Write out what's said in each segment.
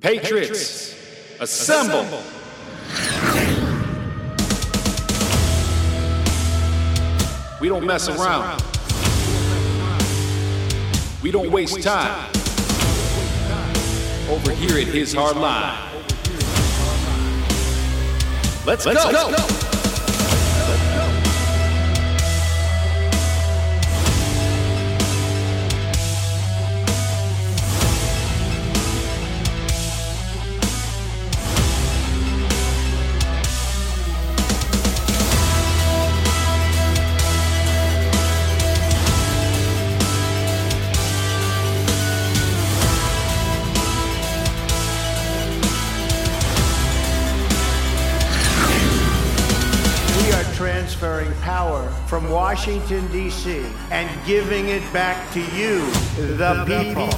Patriots, assemble! We don't mess around. We don't waste time. Over here at His Hard Line. Let's go! From Washington, D.C., and giving it back to you, the people.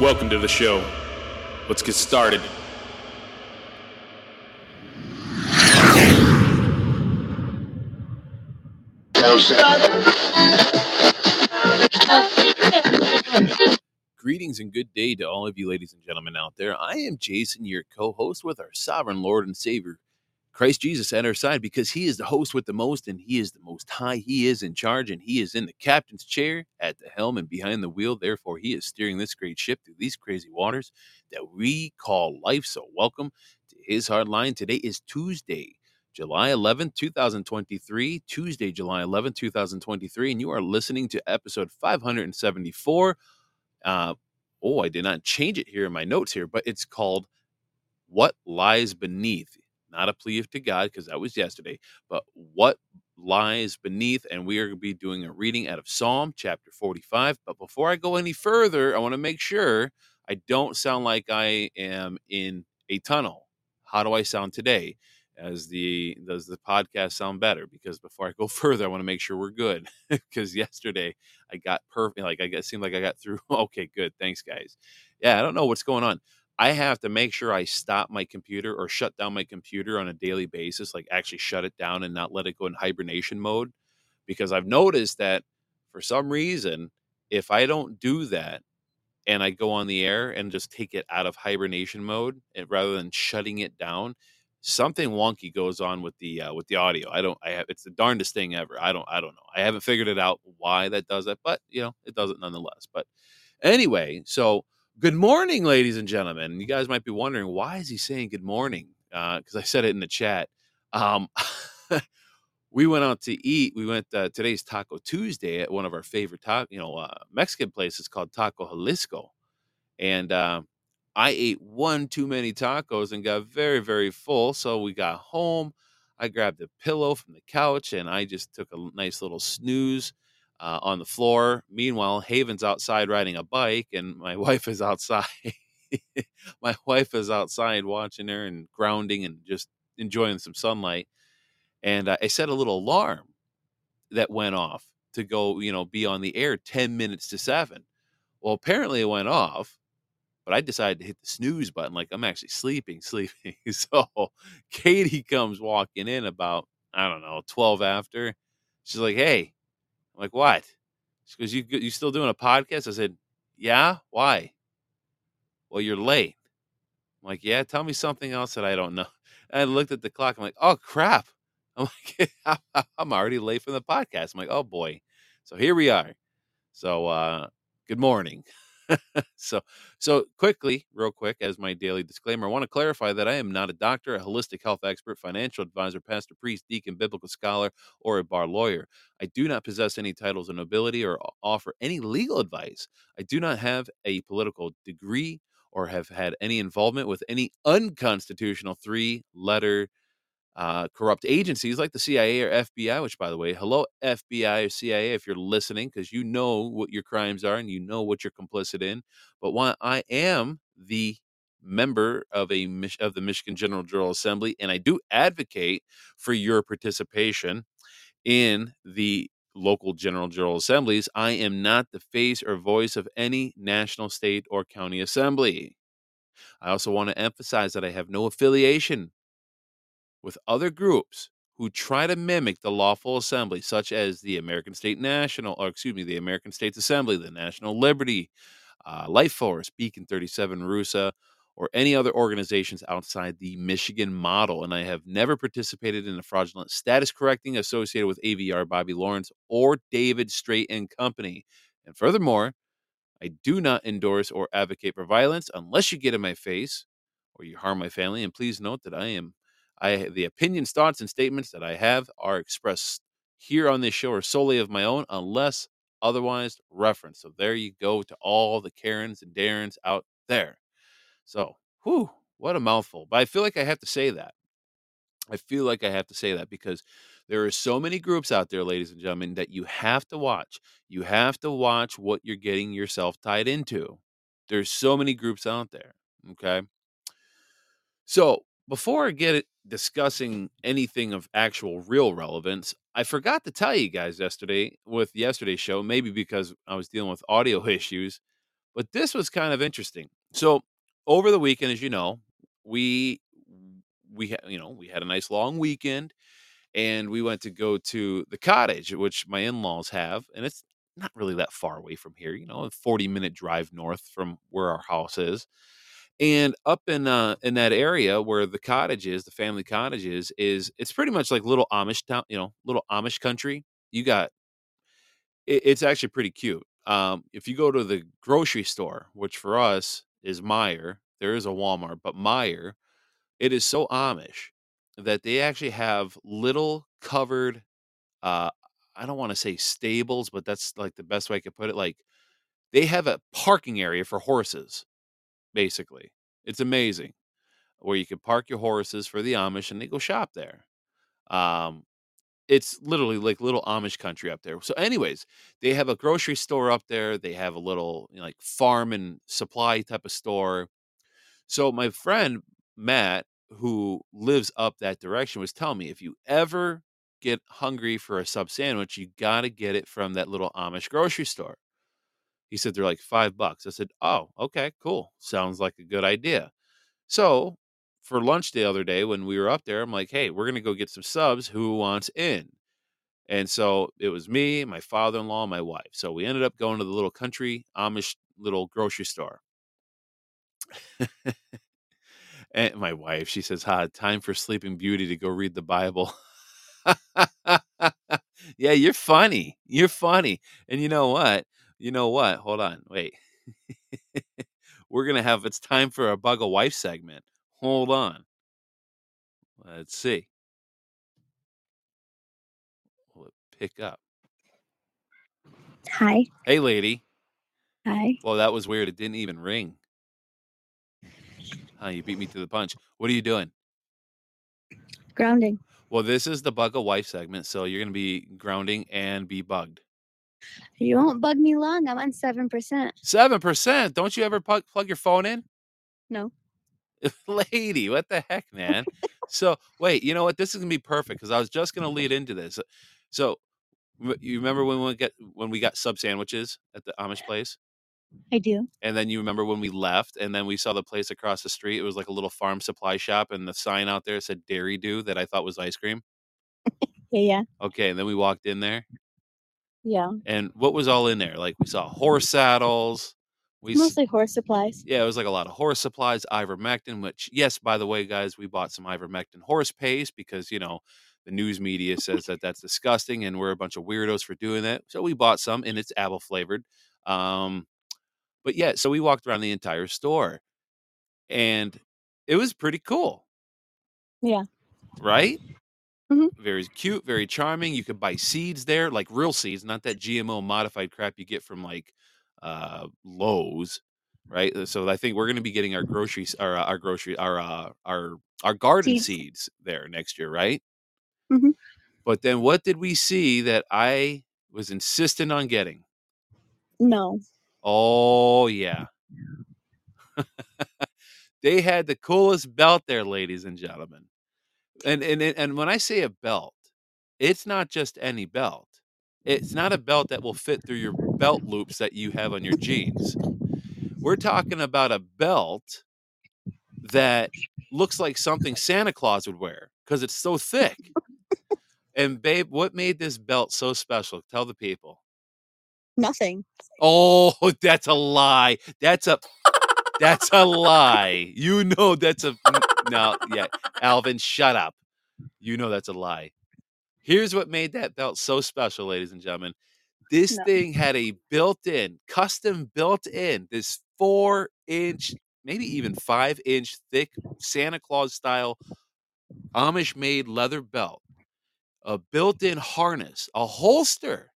Welcome to the show. Let's get started. Greetings and good day to all of you ladies and gentlemen out there. I am Jason, your co-host with our sovereign Lord and Savior, Christ Jesus, at our side, because he is the host with the most, and he is the most high. He is in charge, and he is in the captain's chair, at the helm and behind the wheel. Therefore, he is steering this great ship through these crazy waters that we call life. So welcome to His Hard Line. Today is Tuesday, July 11th, 2023. And you are listening to episode 574. I did not change it here in my notes here, but it's called What Lies Beneath. Not a plea to God, because that was yesterday, but What Lies Beneath, and we are going to be doing a reading out of Psalm chapter 45. But before I go any further, I want to make sure I don't sound like I am in a tunnel. How do I sound today? Does the podcast sound better? Because before I go further, I want to make sure we're good, because yesterday I got perfect. It seemed like I got through. Okay, good. Thanks, guys. Yeah, I don't know what's going on. I have to make sure I stop my computer or shut down my computer on a daily basis, like actually shut it down and not let it go in hibernation mode, because I've noticed that for some reason, if I don't do that and I go on the air and just take it out of hibernation mode and rather than shutting it down, something wonky goes on with the audio. It's the darndest thing ever. I don't know. I haven't figured it out why that does that, but you know, it does it nonetheless. But anyway, so good morning, ladies and gentlemen. You guys might be wondering, why is he saying good morning? Because I said it in the chat. We went out to eat. We went today's Taco Tuesday at one of our favorite Mexican places called Taco Jalisco, and I ate one too many tacos and got very, very full. So we got home. I grabbed a pillow from the couch and I just took a nice little snooze on the floor. Meanwhile, Haven's outside riding a bike, and my wife is outside. My wife is outside watching her and grounding and just enjoying some sunlight. And I set a little alarm that went off to go, be on the air 10 minutes to 7. Well, apparently it went off, but I decided to hit the snooze button. Like, I'm actually sleeping. So Katie comes walking in about, 12 after. She's like, "Hey." I'm like, "What?" She goes, you still doing a podcast? I said, "Yeah, why?" "Well, you're late." I'm like, "Yeah, tell me something else that I don't know." And I looked at the clock. I'm like, "Oh, crap." I'm like, I'm already late for the podcast. I'm like, oh, boy. So here we are. So good morning. So quickly, real quick, as my daily disclaimer, I want to clarify that I am not a doctor, a holistic health expert, financial advisor, pastor, priest, deacon, biblical scholar, or a bar lawyer. I do not possess any titles of nobility or offer any legal advice. I do not have a political degree or have had any involvement with any unconstitutional three-letter corrupt agencies like the CIA or FBI, which, by the way, hello, FBI or CIA, if you're listening, because you know what your crimes are and you know what you're complicit in. But while I am the member of the Michigan General Jural Assembly, and I do advocate for your participation in the local General Jural Assemblies, I am not the face or voice of any national, state, or county assembly. I also want to emphasize that I have no affiliation with other groups who try to mimic the lawful assembly, such as the the American States Assembly, the National Liberty, Life Force, Beacon 37, RUSA, or any other organizations outside the Michigan model. And I have never participated in the fraudulent status correcting associated with AVR, Bobby Lawrence, or David Strait and Company. And furthermore, I do not endorse or advocate for violence unless you get in my face or you harm my family. And please note that the opinions, thoughts, and statements that I have are expressed here on this show are solely of my own unless otherwise referenced. So there you go to all the Karens and Darrens out there. So, what a mouthful. But I feel like I have to say that. Because there are so many groups out there, ladies and gentlemen, that you have to watch. You have to watch what you're getting yourself tied into. There's so many groups out there, okay? So, before I get discussing anything of actual real relevance, I forgot to tell you guys yesterday's show, maybe because I was dealing with audio issues, but this was kind of interesting. So over the weekend, as you know, we had a nice long weekend, and we went to go to the cottage, which my in-laws have, and it's not really that far away from here, you know, a 40-minute drive north from where our house is. And up in that area where the cottage is, the family cottage is it's pretty much like little Amish town, you know, little Amish country. It's actually pretty cute. If you go to the grocery store, which for us is Meijer, there is a Walmart, but Meijer, it is so Amish that they actually have little covered, I don't want to say stables, but that's like the best way I could put it. Like they have a parking area for horses. Basically, it's amazing where you can park your horses for the Amish and they go shop there. It's literally like little Amish country up there. So anyways, they have a grocery store up there. They have a little like farm and supply type of store. So my friend, Matt, who lives up that direction, was telling me if you ever get hungry for a sub sandwich, you got to get it from that little Amish grocery store. He said, they're like $5. I said, oh, okay, cool. Sounds like a good idea. So for lunch the other day when we were up there, I'm like, hey, we're going to go get some subs. Who wants in? And so it was me, my father-in-law, and my wife. So we ended up going to the little country Amish little grocery store. And my wife, she says, time for Sleeping Beauty to go read the Bible. Yeah, you're funny. And you know what? Hold on. Wait. We're going to have, it's time for a Bug a Wife segment. Hold on. Let's see. Will it pick up? Hi. Hey, lady. Hi. Well, that was weird. It didn't even ring. Huh, you beat me to the punch. What are you doing? Grounding. Well, this is the Bug a Wife segment, so you're going to be grounding and be bugged. You won't bug me long. I'm on 7%. 7%? Don't you ever plug your phone in? No. Lady, what the heck, man? So, wait, you know what? This is going to be perfect because I was just going to lead into this. So, you remember when we got sub sandwiches at the Amish place? I do. And then you remember when we left and then we saw the place across the street. It was like a little farm supply shop and the sign out there said Dairy Dew that I thought was ice cream. Yeah. Okay, and then we walked in there. Yeah. And what was all in there? Like we saw horse saddles. Mostly horse supplies. Yeah, it was like a lot of horse supplies, ivermectin, which, yes, by the way, guys, we bought some ivermectin horse paste because, you know, the news media says that that's disgusting and we're a bunch of weirdos for doing that. So we bought some and it's apple flavored. But yeah, so we walked around the entire store and it was pretty cool. Yeah. Right? Mm-hmm. Very cute, very charming. You could buy seeds there, like real seeds, not that GMO modified crap you get from like Lowe's. right? So I think we're going to be getting our garden seeds there next year, right? Mm-hmm. But then what did we see that I was insistent on getting? No. Oh, yeah. They had the coolest belt there, ladies and gentlemen. And when I say a belt, it's not just any belt. It's not a belt that will fit through your belt loops that you have on your jeans. We're talking about a belt that looks like something Santa Claus would wear because it's so thick. And babe, what made this belt so special? Tell the people. Nothing. Oh, that's a lie. That's a lie. You know that's a no. Yeah, Alvin, shut up. You know that's a lie. Here's what made that belt so special, ladies and gentlemen. This thing had a built-in, custom built-in, this 4-inch, maybe even 5-inch thick Santa Claus style Amish-made leather belt, a built-in harness, a holster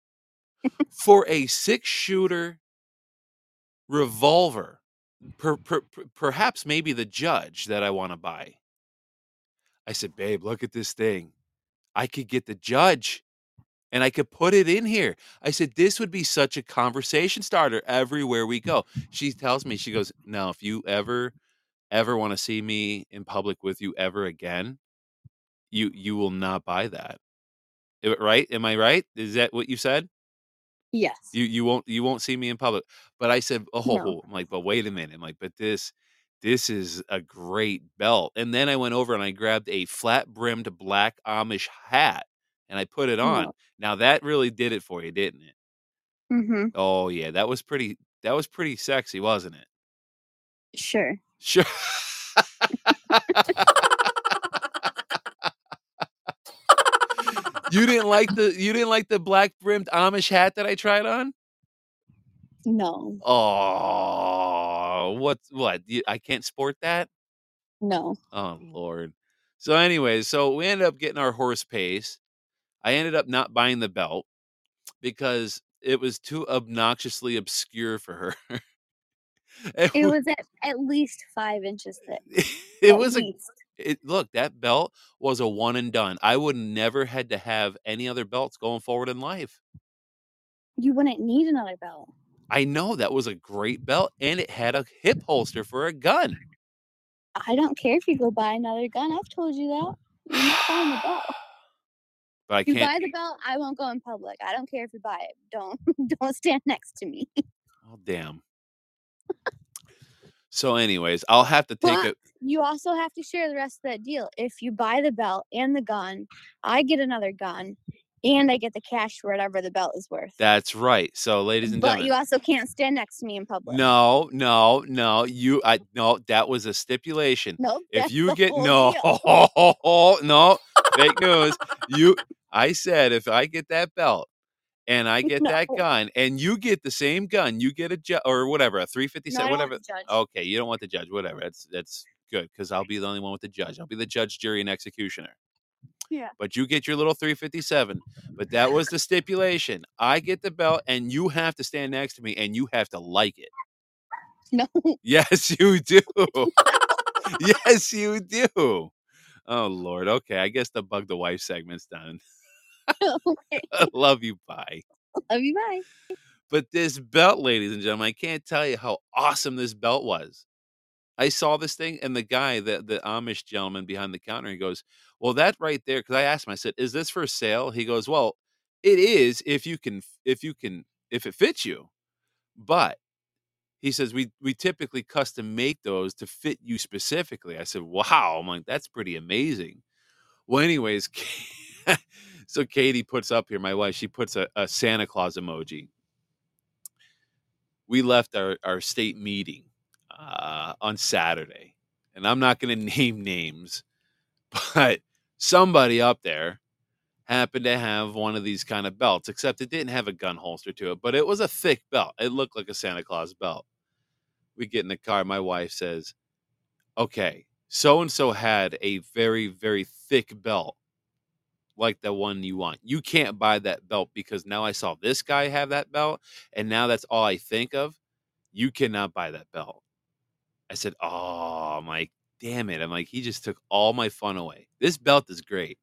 for a 6-shooter revolver. Perhaps maybe the Judge that I want to buy. I said, babe, look at this thing. I could get the Judge and I could put it in here. I said, this would be such a conversation starter everywhere we go. She tells me, she goes, now, if you ever want to see me in public with you ever again, you will not buy that. Right? Am I right? Is that what you said? Yes. You won't see me in public. But I said, oh, no. I'm like, but wait a minute. I'm like, but this is a great belt. And then I went over and I grabbed a flat-brimmed black Amish hat and I put it on. No. Now that really did it for you, didn't it? Mm-hmm. Oh yeah, that was pretty sexy, wasn't it? Sure. You didn't like the black-brimmed Amish hat that I tried on? No. Oh, what? I can't sport that? No. Oh, Lord. So anyways, we ended up getting our horse pace. I ended up not buying the belt because it was too obnoxiously obscure for her. It was at least 5 inches thick. It was that belt was a one and done. I would never had to have any other belts going forward in life. You wouldn't need another belt. I know, that was a great belt, and it had a hip holster for a gun. I don't care if you go buy another gun. I've told you that. You're not buying the belt. But I can't. You buy the belt, I won't go in public. I don't care if you buy it. Don't stand next to me. Oh, damn. So anyways, I'll have to take it. You also have to share the rest of that deal. If you buy the belt and the gun, I get another gun. And I get the cash for whatever the belt is worth. That's right. So, ladies and gentlemen. But you also can't stand next to me in public. No. No, that was a stipulation. No. If you get no, fake news. I said if I get that belt and I get that gun and you get the same gun, you get a judge or whatever, a 357, whatever. Okay, you don't want the judge, whatever. That's good because I'll be the only one with the judge. I'll be the judge, jury, and executioner. Yeah. But you get your little 357. But that was the stipulation. I get the belt, and you have to stand next to me, and you have to like it. No. Yes, you do. Yes, you do. Oh, Lord. Okay, I guess the Bug the Wife segment's done. Okay. Love you, bye. Love you, bye. But this belt, ladies and gentlemen, I can't tell you how awesome this belt was. I saw this thing, and the guy, the Amish gentleman behind the counter, he goes, well, that right there, because I asked him, I said, is this for sale? He goes, well, it is if it fits you. But he says, we typically custom make those to fit you specifically. I said, wow. I'm like, that's pretty amazing. Well, anyways, so Katie puts up here, my wife, she puts a Santa Claus emoji. We left our state meeting on Saturday, and I'm not going to name names, but somebody up there happened to have one of these kind of belts, except it didn't have a gun holster to it, but it was a thick belt. It looked like a Santa Claus belt. We get in the car. My wife says, okay, so-and-so had a very, very thick belt like the one you want. You can't buy that belt because now I saw this guy have that belt, and now that's all I think of. you cannot buy that belt. I said, oh, I'm like, damn it. I'm like, he just took all my fun away. This belt is great.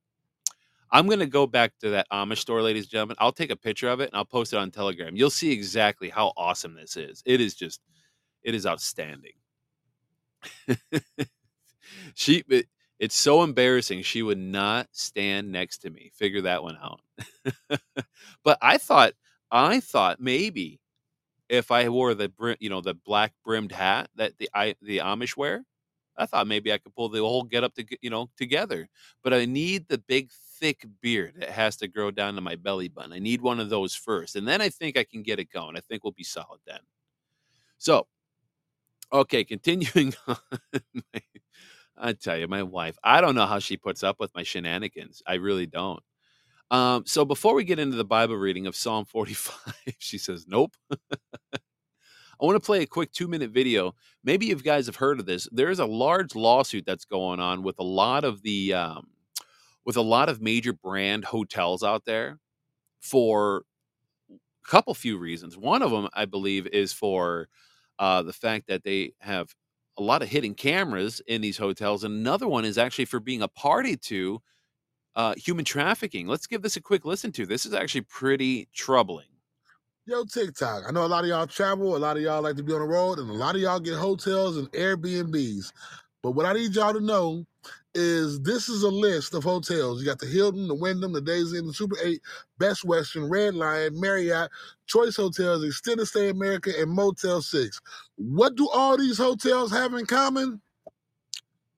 I'm going to go back to that Amish store, ladies and gentlemen. I'll take a picture of it and I'll post it on Telegram. You'll see exactly how awesome this is. It is just, it is outstanding. It's so embarrassing. She would not stand next to me. Figure that one out. But I thought maybe if I wore the black brimmed hat that the Amish wear, I thought maybe I could pull the whole get up together. But I need the big thick beard that has to grow down to my belly button. I need one of those first, and then I think I can get it going. I think we'll be solid then. So, okay, continuing on. I tell you, my wife, I don't know how she puts up with my shenanigans. I really don't. So before we get into the Bible reading of Psalm 45, she says, nope. I want to play a quick 2-minute video. Maybe you guys have heard of this. There is a large lawsuit that's going on with a lot of major brand hotels out there for a few reasons. One of them, I believe, is for the fact that they have a lot of hidden cameras in these hotels. And another one is actually for being a party to human trafficking. Let's give this a quick listen to. This is actually pretty troubling. Yo, TikTok, I know a lot of y'all travel, a lot of y'all like to be on the road, and a lot of y'all get hotels and Airbnbs. But what I need y'all to know is this is a list of hotels. You got the Hilton, the Wyndham, the Days Inn, the Super 8, Best Western, Red Lion, Marriott, Choice Hotels, Extended Stay America, and Motel 6. What do all these hotels have in common?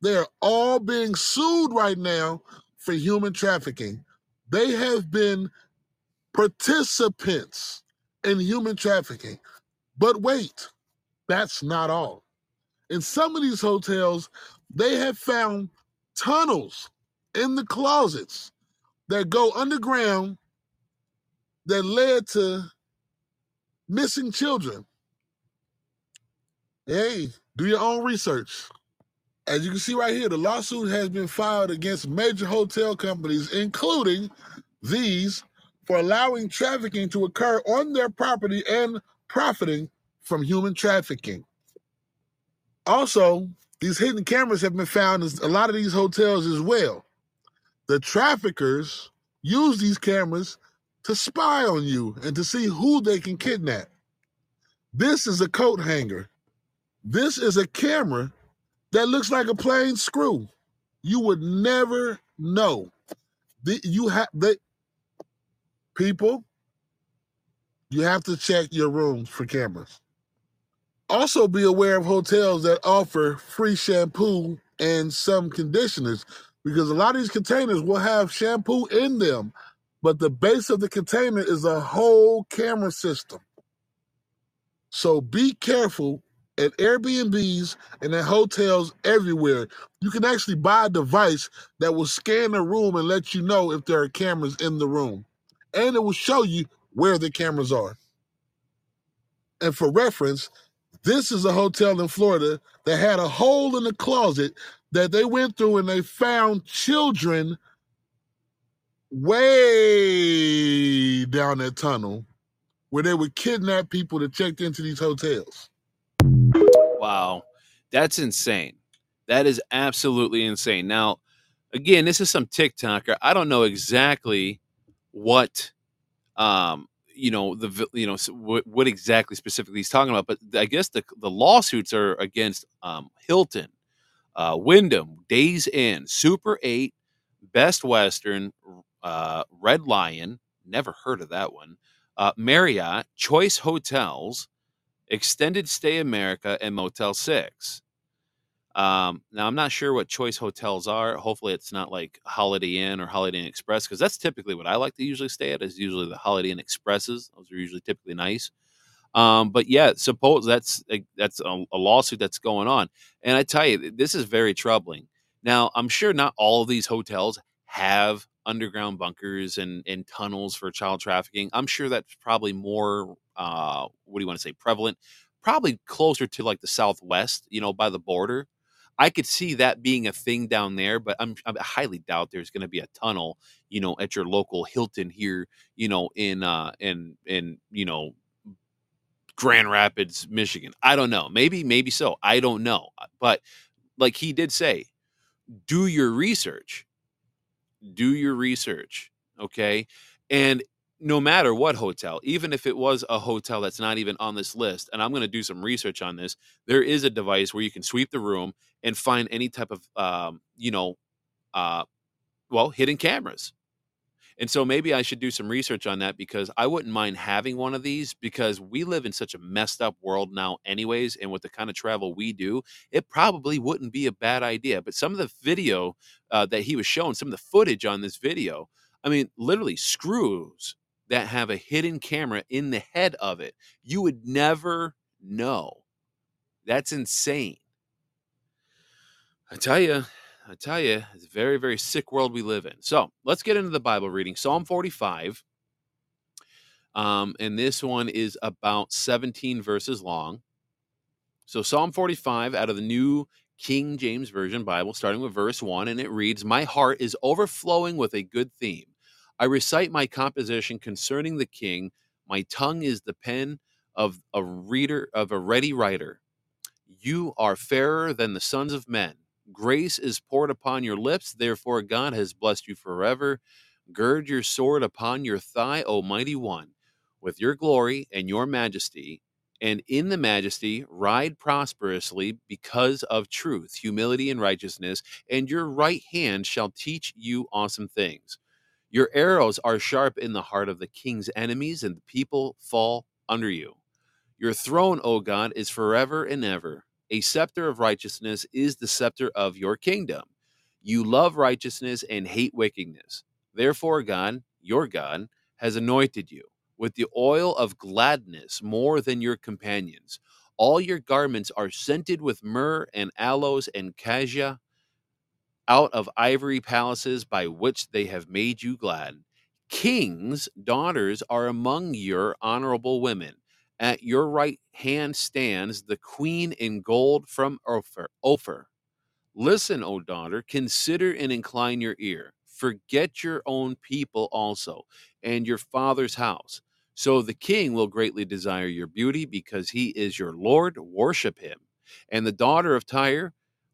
They're all being sued right now for human trafficking. They have been participants in human trafficking. But wait, that's not all. In some of these hotels, they have found tunnels in the closets that go underground that led to missing children. Hey, do your own research. As you can see right here, the lawsuit has been filed against major hotel companies, including these, for allowing trafficking to occur on their property and profiting from human trafficking. Also, these hidden cameras have been found in a lot of these hotels as well. The traffickers use these cameras to spy on you and to see who they can kidnap. This is a coat hanger. This is a camera that looks like a plain screw. You would never know. You have to check your rooms for cameras. Also be aware of hotels that offer free shampoo and some conditioners, because a lot of these containers will have shampoo in them, but the base of the container is a whole camera system. So be careful at Airbnbs and at hotels everywhere. You can actually buy a device that will scan the room and let you know if there are cameras in the room. And it will show you where the cameras are. And for reference, this is a hotel in Florida that had a hole in the closet that they went through and they found children way down that tunnel where they would kidnap people that checked into these hotels. Wow. That's insane. That is absolutely insane. Now, again, this is some TikToker. I don't know exactly what, what exactly specifically he's talking about, but I guess the lawsuits are against Hilton, Wyndham, Days Inn, Super 8, Best Western, Red Lion, never heard of that one, Marriott, Choice Hotels, Extended Stay America, and Motel 6. Now, I'm not sure what Choice Hotels are. Hopefully, it's not like Holiday Inn or Holiday Inn Express, because that's typically what I like to usually stay at, is usually the Holiday Inn Expresses. Those are usually typically nice. But yeah, suppose that's a lawsuit that's going on. And I tell you, this is very troubling. Now, I'm sure not all of these hotels have underground bunkers and tunnels for child trafficking. I'm sure that's probably more, prevalent, probably closer to like the Southwest, by the border. I could see that being a thing down there, but I highly doubt there's going to be a tunnel, at your local Hilton here, in Grand Rapids, Michigan. I don't know. Maybe so. I don't know. But like he did say, do your research. Do your research. Okay. And no matter what hotel, even if it was a hotel that's not even on this list, and I'm going to do some research on this, there is a device where you can sweep the room and find any type of, hidden cameras. And so maybe I should do some research on that, because I wouldn't mind having one of these, because we live in such a messed up world now anyways. And with the kind of travel we do, it probably wouldn't be a bad idea. But some of the video that he was showing, some of the footage on this video, I mean, literally screws that have a hidden camera in the head of it. You would never know. That's insane. I tell you, it's a very, very sick world we live in. So let's get into the Bible reading. Psalm 45, and this one is about 17 verses long. So Psalm 45 out of the New King James Version Bible, starting with verse 1, and it reads, "My heart is overflowing with a good theme. I recite my composition concerning the king. My tongue is the pen of a ready writer. You are fairer than the sons of men. Grace is poured upon your lips, therefore God has blessed you forever. Gird your sword upon your thigh, O mighty one, with your glory and your majesty, and in the majesty ride prosperously because of truth, humility, and righteousness, and your right hand shall teach you awesome things. Your arrows are sharp in the heart of the king's enemies, and the people fall under you. Your throne, O God, is forever and ever. A scepter of righteousness is the scepter of your kingdom. You love righteousness and hate wickedness. Therefore, God, your God, has anointed you with the oil of gladness more than your companions. All your garments are scented with myrrh and aloes and cassia out of ivory palaces by which they have made you glad. Kings' daughters are among your honorable women. At your right hand stands the queen in gold from Ophir. Listen, O daughter, consider and incline your ear. Forget your own people also, and your father's house. So the king will greatly desire your beauty, because he is your Lord. Worship him. And the daughter of Tyre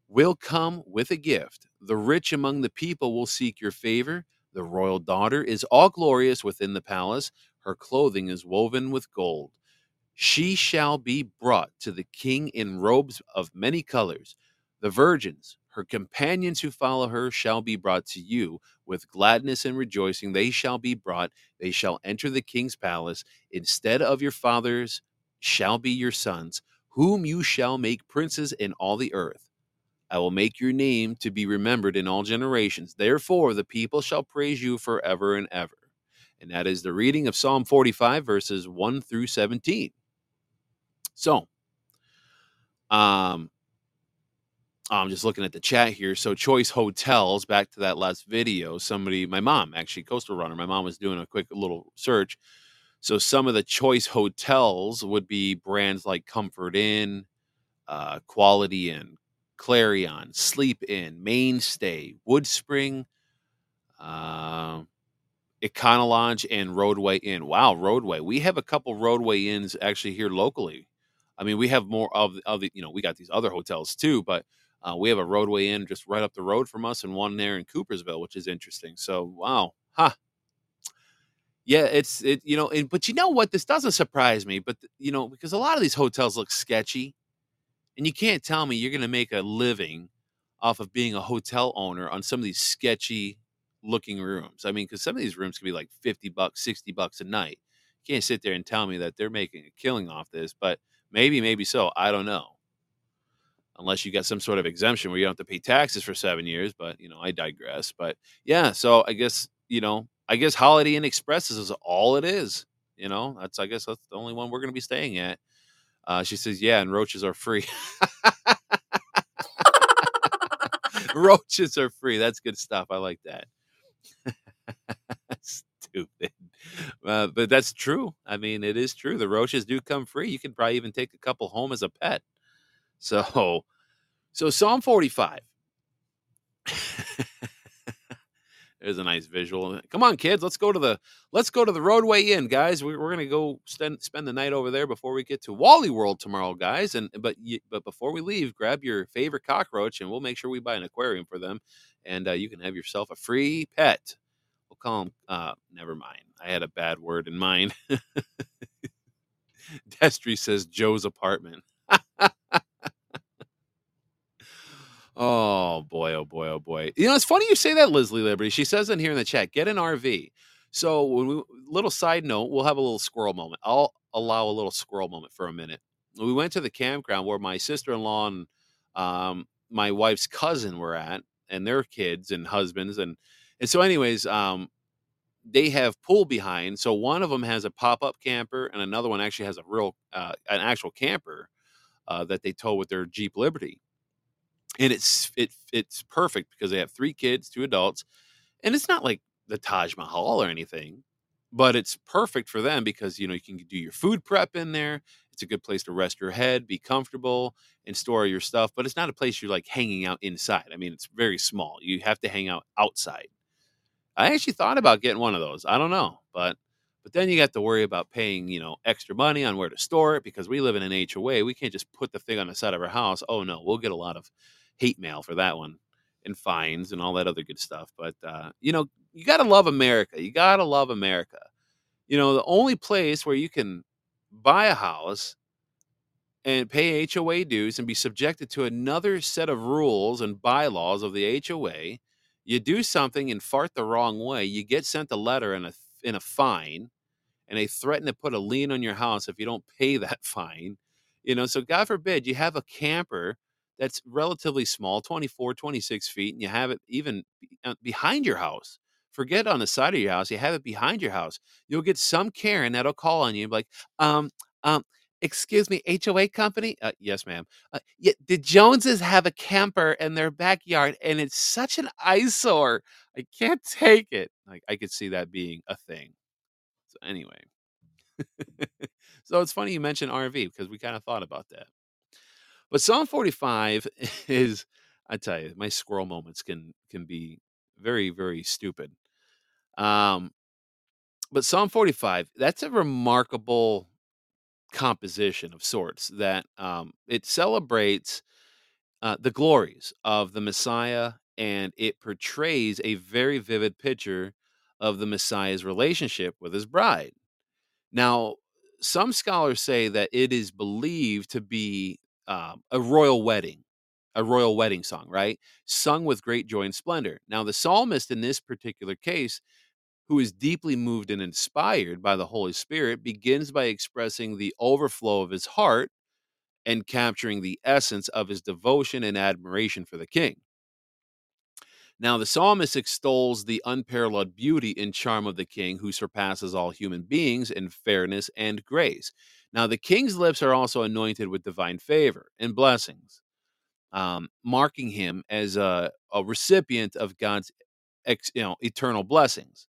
will come with a gift. The rich among the people will seek your favor. The royal daughter is all glorious within the palace. Her clothing is woven with gold. She shall be brought to the king in robes of many colors. The virgins, her companions who follow her, shall be brought to you with gladness and rejoicing. They shall be brought. They shall enter the king's palace. Instead of your fathers shall be your sons, whom you shall make princes in all the earth. I will make your name to be remembered in all generations. Therefore, the people shall praise you forever and ever." And that is the reading of Psalm 45, verses 1 through 17. So, I'm just looking at the chat here. So choice hotels, back to that last video, my mom, actually, Coastal Runner, my mom was doing a quick little search. So some of the choice hotels would be brands like Comfort Inn, Quality Inn, Clarion, Sleep Inn, Mainstay, WoodSpring, Econo Lodge, and Roadway Inn. Wow, Roadway. We have a couple Roadway Inns actually here locally. I mean, we have more of the, we got these other hotels too, but we have a Roadway Inn just right up the road from us and one there in Coopersville, which is interesting. So, wow. Huh. Yeah, but you know what? This doesn't surprise me, but, because a lot of these hotels look sketchy, and you can't tell me you're going to make a living off of being a hotel owner on some of these sketchy looking rooms. I mean, because some of these rooms can be like $50, $60 a night. You can't sit there and tell me that they're making a killing off this, but maybe so. I don't know. Unless you got some sort of exemption where you don't have to pay taxes for 7 years, but I digress. But yeah, so I guess Holiday Inn Express is all it is. That's the only one we're going to be staying at. She says, yeah, and roaches are free. Roaches are free. That's good stuff. I like that. Stupid. But that's true. I mean, it is true. The roaches do come free. You can probably even take a couple home as a pet. So Psalm 45. There's a nice visual. Come on, kids, let's go to the Roadway Inn, guys. We're gonna go spend the night over there before we get to Wally World tomorrow, guys. But before we leave, grab your favorite cockroach, and we'll make sure we buy an aquarium for them, and you can have yourself a free pet. We'll call them. Never mind. I had a bad word in mind. Destry says Joe's apartment. Oh, boy, oh, boy, oh, boy. You know, it's funny you say that, Leslie Liberty. She says in here in the chat, get an RV. So little side note, we'll have a little squirrel moment. I'll allow a little squirrel moment for a minute. We went to the campground where my sister-in-law and my wife's cousin were at, and their kids and husbands. And so anyways, they have pool behind. So one of them has a pop-up camper, and another one actually has a real an actual camper that they tow with their Jeep Liberty. And it's perfect because they have 3 kids, 2 adults, and it's not like the Taj Mahal or anything, but it's perfect for them because, you know, you can do your food prep in there. It's a good place to rest your head, be comfortable, and store your stuff. But it's not a place you're like hanging out inside. I mean, it's very small. You have to hang out outside. I actually thought about getting one of those. I don't know, but then you got to worry about paying, you know, extra money on where to store it because we live in an HOA. We can't just put the thing on the side of our house. Oh no, we'll get a lot of hate mail for that one and fines and all that other good stuff. But, you know, you got to love America. You got to love America. You know, the only place where you can buy a house and pay HOA dues and be subjected to another set of rules and bylaws of the HOA, you do something and fart the wrong way, you get sent a letter and a fine, and they threaten to put a lien on your house if you don't pay that fine. You know, so God forbid you have a camper that's relatively small, 24, 26 feet, and you have it even behind your house. Forget on the side of your house. You have it behind your house. You'll get some Karen that'll call on you and be like, excuse me, HOA company? Yes, ma'am. Yeah, the Joneses have a camper in their backyard, and it's such an eyesore. I can't take it. Like, I could see that being a thing. So anyway. So it's funny you mentioned RV because we kind of thought about that. But Psalm 45 is, I tell you, my squirrel moments can be very, very stupid. But Psalm 45, that's a remarkable composition of sorts that it celebrates the glories of the Messiah, and it portrays a very vivid picture of the Messiah's relationship with his bride. Now, some scholars say that it is believed to be a royal wedding song, right? Sung with great joy and splendor. Now, the psalmist in this particular case, who is deeply moved and inspired by the Holy Spirit, begins by expressing the overflow of his heart and capturing the essence of his devotion and admiration for the king. Now, the psalmist extols the unparalleled beauty and charm of the king who surpasses all human beings in fairness and grace. Now, the king's lips are also anointed with divine favor and blessings, marking him as a recipient of God's eternal blessings.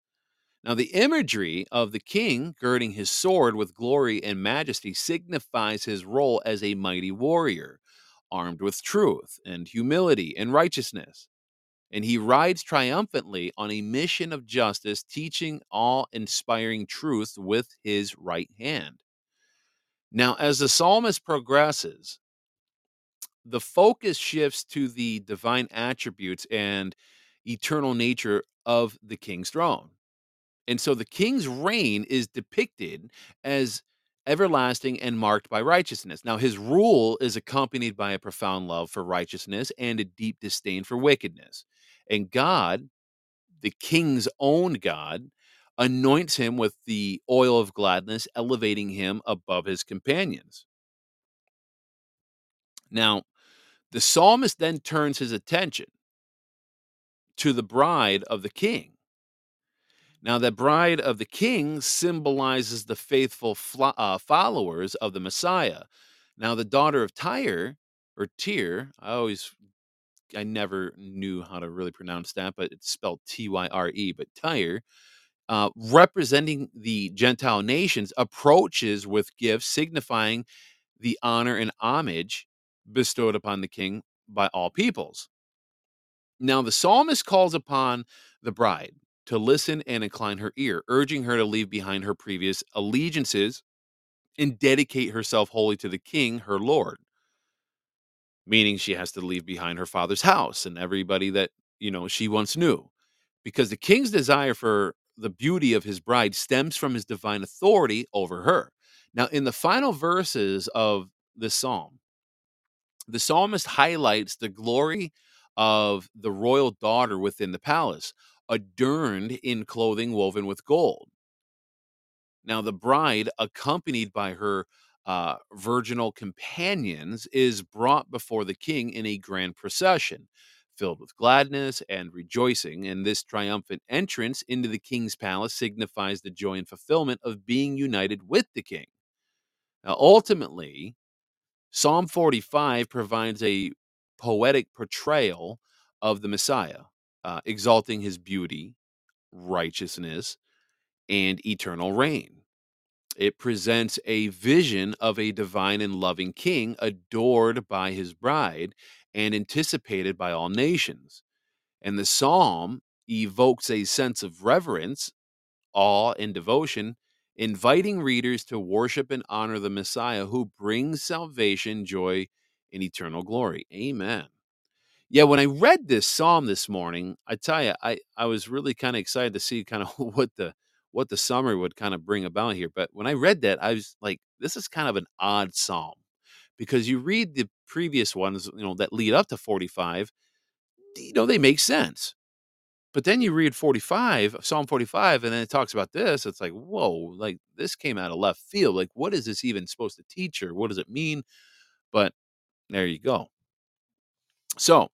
Now, the imagery of the king girding his sword with glory and majesty signifies his role as a mighty warrior, armed with truth and humility and righteousness. And he rides triumphantly on a mission of justice, teaching awe-inspiring truth with his right hand. Now, as the psalmist progresses, the focus shifts to the divine attributes and eternal nature of the king's throne. And so the king's reign is depicted as everlasting and marked by righteousness. Now, his rule is accompanied by a profound love for righteousness and a deep disdain for wickedness. And God, the king's own God, anoints him with the oil of gladness, elevating him above his companions. Now, the psalmist then turns his attention to the bride of the king. Now, the bride of the king symbolizes the faithful followers of the Messiah. Now, the daughter of Tyre, or Tyr, I never knew how to really pronounce that, but it's spelled Tyre, but Tyre, representing the Gentile nations, approaches with gifts signifying the honor and homage bestowed upon the king by all peoples. Now the psalmist calls upon the bride to listen and incline her ear, urging her to leave behind her previous allegiances and dedicate herself wholly to the king, her lord. Meaning she has to leave behind her father's house and everybody that, she once knew. Because the king's desire for the beauty of his bride stems from his divine authority over her. Now, in the final verses of this psalm, the psalmist highlights the glory of the royal daughter within the palace, adorned in clothing woven with gold. Now, the bride, accompanied by her virginal companions, is brought before the king in a grand procession, filled with gladness and rejoicing. And this triumphant entrance into the king's palace signifies the joy and fulfillment of being united with the king. Now, ultimately, Psalm 45 provides a poetic portrayal of the Messiah, exalting his beauty, righteousness, and eternal reign. It presents a vision of a divine and loving king adored by his bride and anticipated by all nations. And the psalm evokes a sense of reverence, awe, and devotion, inviting readers to worship and honor the Messiah who brings salvation, joy, and eternal glory. Amen. Yeah, when I read this psalm this morning, I tell you, I was really kind of excited to see kind of what the summary would kind of bring about here. But when I read that, I was like, this is kind of an odd psalm, because you read the previous ones, that lead up to 45, they make sense. But then you read Psalm 45, and then it talks about this. It's like, whoa, like this came out of left field. Like, what is this even supposed to teach, or what does it mean? But there you go. So,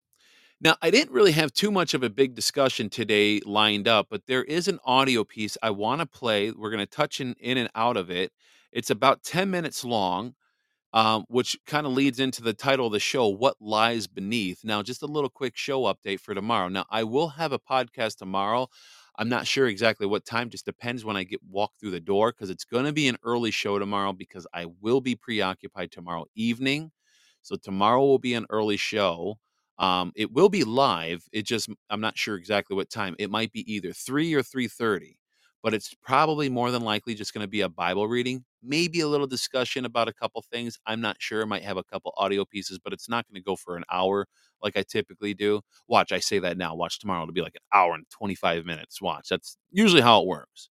now, I didn't really have too much of a big discussion today lined up, but there is an audio piece I want to play. We're going to touch in and out of it. It's about 10 minutes long, which kind of leads into the title of the show, What Lies Beneath. Now, just a little quick show update for tomorrow. Now, I will have a podcast tomorrow. I'm not sure exactly what time, just depends when I walk through the door, because it's going to be an early show tomorrow because I will be preoccupied tomorrow evening. So tomorrow will be an early show. It will be live. I'm not sure exactly what time. It might be either 3 or 3:30, but it's probably more than likely just going to be a Bible reading, maybe a little discussion about a couple things. I'm not sure. I might have a couple audio pieces, but it's not going to go for an hour like I typically do. Watch, I say that now. Watch, tomorrow it'll be like an hour and 25 minutes. Watch, that's usually how it works.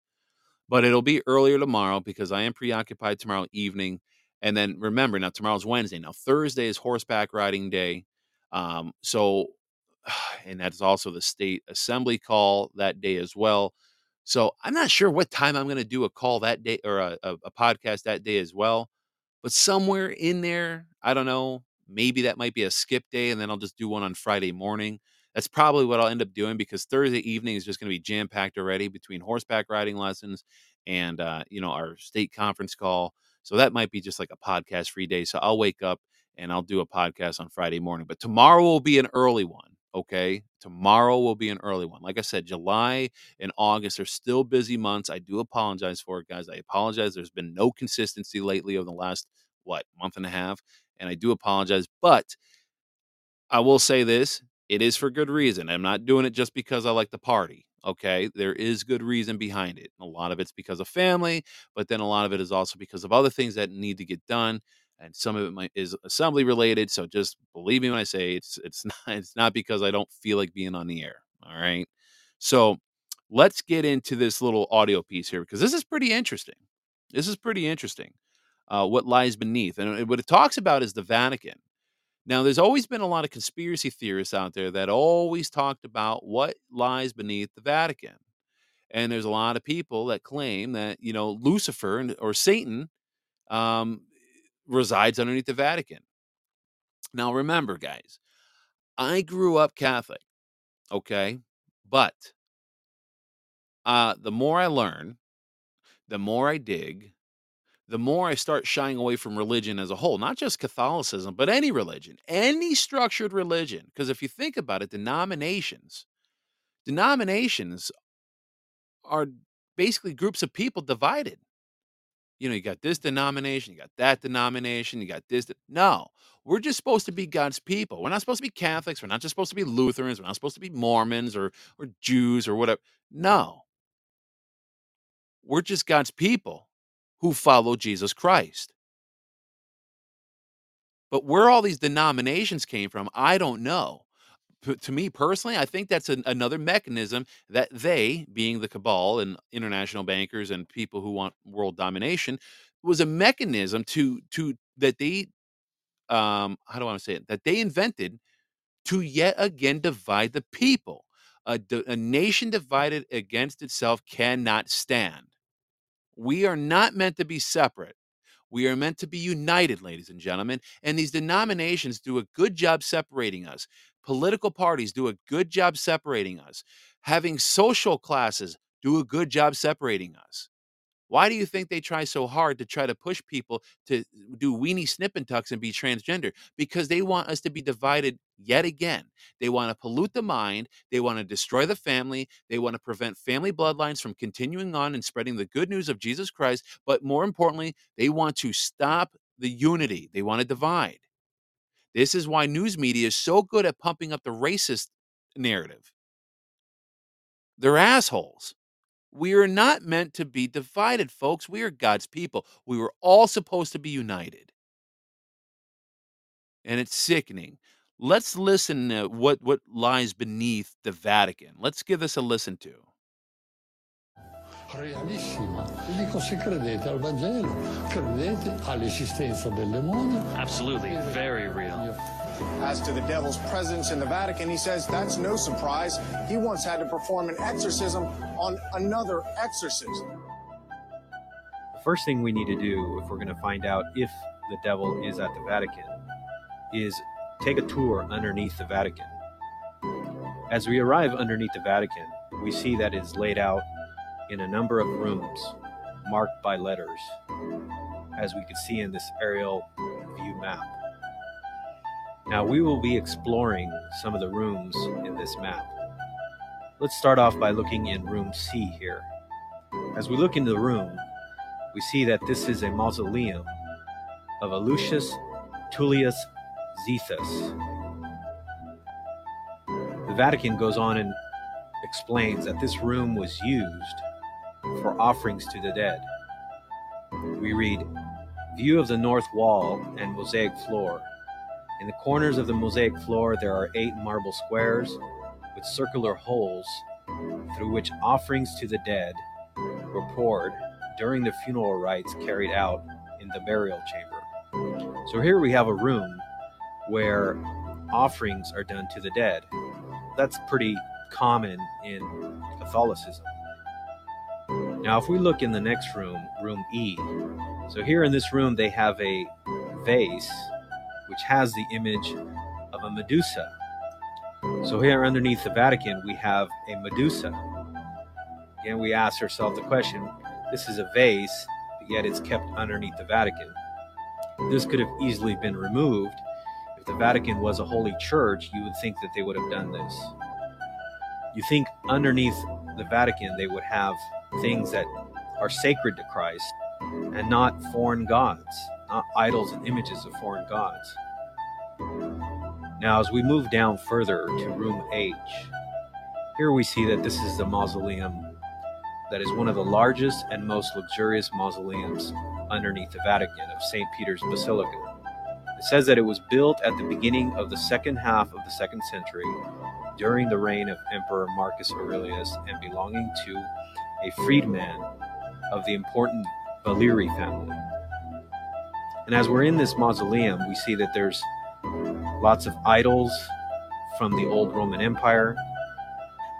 But it'll be earlier tomorrow because I am preoccupied tomorrow evening. And then remember, now tomorrow's Wednesday. Now Thursday is horseback riding day. And that's also the state assembly call that day as well. So I'm not sure what time I'm going to do a call that day or a podcast that day as well, but somewhere in there, I don't know, maybe that might be a skip day. And then I'll just do one on Friday morning. That's probably what I'll end up doing, because Thursday evening is just going to be jam packed already between horseback riding lessons and, our state conference call. So that might be just like a podcast free day. So I'll wake up and I'll do a podcast on Friday morning. But tomorrow will be an early one, okay? Tomorrow will be an early one. Like I said, July and August are still busy months. I do apologize for it, guys. I apologize. There's been no consistency lately over the last, month and a half. And I do apologize. But I will say this. It is for good reason. I'm not doing it just because I like to party, okay? There is good reason behind it. A lot of it's because of family, but then a lot of it is also because of other things that need to get done. And some of it is assembly related. So just believe me when I say it's not because I don't feel like being on the air. All right. So let's get into this little audio piece here, because this is pretty interesting. What lies beneath. And what it talks about is the Vatican. Now, there's always been a lot of conspiracy theorists out there that always talked about what lies beneath the Vatican. And there's a lot of people that claim that, Lucifer or Satan, resides underneath the Vatican. Now, remember, guys, I grew up Catholic, okay? But the more I learn, the more I dig, the more I start shying away from religion as a whole, not just Catholicism, but any religion, any structured religion. Because if you think about it, denominations are basically groups of people divided. You know, you got this denomination, you got that denomination, you got this. No, we're just supposed to be God's people. We're not supposed to be Catholics. We're not just supposed to be Lutherans. We're not supposed to be Mormons or Jews or whatever. No, we're just God's people who follow Jesus Christ. But where all these denominations came from, I don't know. To me personally, I think that's another mechanism that they, being the cabal and international bankers and people who want world domination, was a mechanism to that they, how do I want to say it? That they invented to yet again divide the people. A nation divided against itself cannot stand. We are not meant to be separate. We are meant to be united, ladies and gentlemen. And these denominations do a good job separating us. Political parties do a good job separating us. Having social classes do a good job separating us. Why do you think they try so hard to try to push people to do weenie snip and tucks and be transgender? Because they want us to be divided yet again. They want to pollute the mind. They want to destroy the family. They want to prevent family bloodlines from continuing on and spreading the good news of Jesus Christ. But more importantly, they want to stop the unity. They want to divide. This is why news media is so good at pumping up the racist narrative. They're assholes. We are not meant to be divided, folks. We are God's people. We were all supposed to be united. And it's sickening. Let's listen to what lies beneath the Vatican. Let's give this a listen to. Realissima. Vi dico, se credete al Vangelo, credete all'esistenza del demonio. Absolutely, very real. As to the devil's presence in the Vatican, he says that's no surprise. He once had to perform an exorcism on another exorcism. The first thing we need to do if we're going to find out if the devil is at the Vatican is take a tour underneath the Vatican. As we arrive underneath the Vatican, we see that it's laid out in a number of rooms marked by letters, as we could see in this aerial view map. Now we will be exploring some of the rooms in this map. Let's start off by looking in room C here. As we look into the room, we see that this is a mausoleum of Lucius Tullius Zethus. The Vatican goes on and explains that this room was used for offerings to the dead. We read, view of the north wall and mosaic floor. In the corners of the mosaic floor, there are 8 marble squares with circular holes through which offerings to the dead were poured during the funeral rites carried out in the burial chamber. So here we have a room where offerings are done to the dead. That's pretty common in Catholicism. Now, if we look in the next room, room E, so here in this room they have a vase which has the image of a Medusa. So here underneath the Vatican we have a Medusa. Again, we ask ourselves the question, this is a vase, but yet it's kept underneath the Vatican. This could have easily been removed. If the Vatican was a holy church, you would think that they would have done this. You think underneath the Vatican they would have things that are sacred to Christ and not foreign gods, not idols and images of foreign gods. Now, as we move down further to room H, here we see that this is the mausoleum that is one of the largest and most luxurious mausoleums underneath the Vatican of St. Peter's Basilica. It says that it was built at the beginning of the second half of the 2nd century during the reign of Emperor Marcus Aurelius and belonging to a freedman of the important Valeri family. And as we're in this mausoleum, we see that there's lots of idols from the old Roman Empire.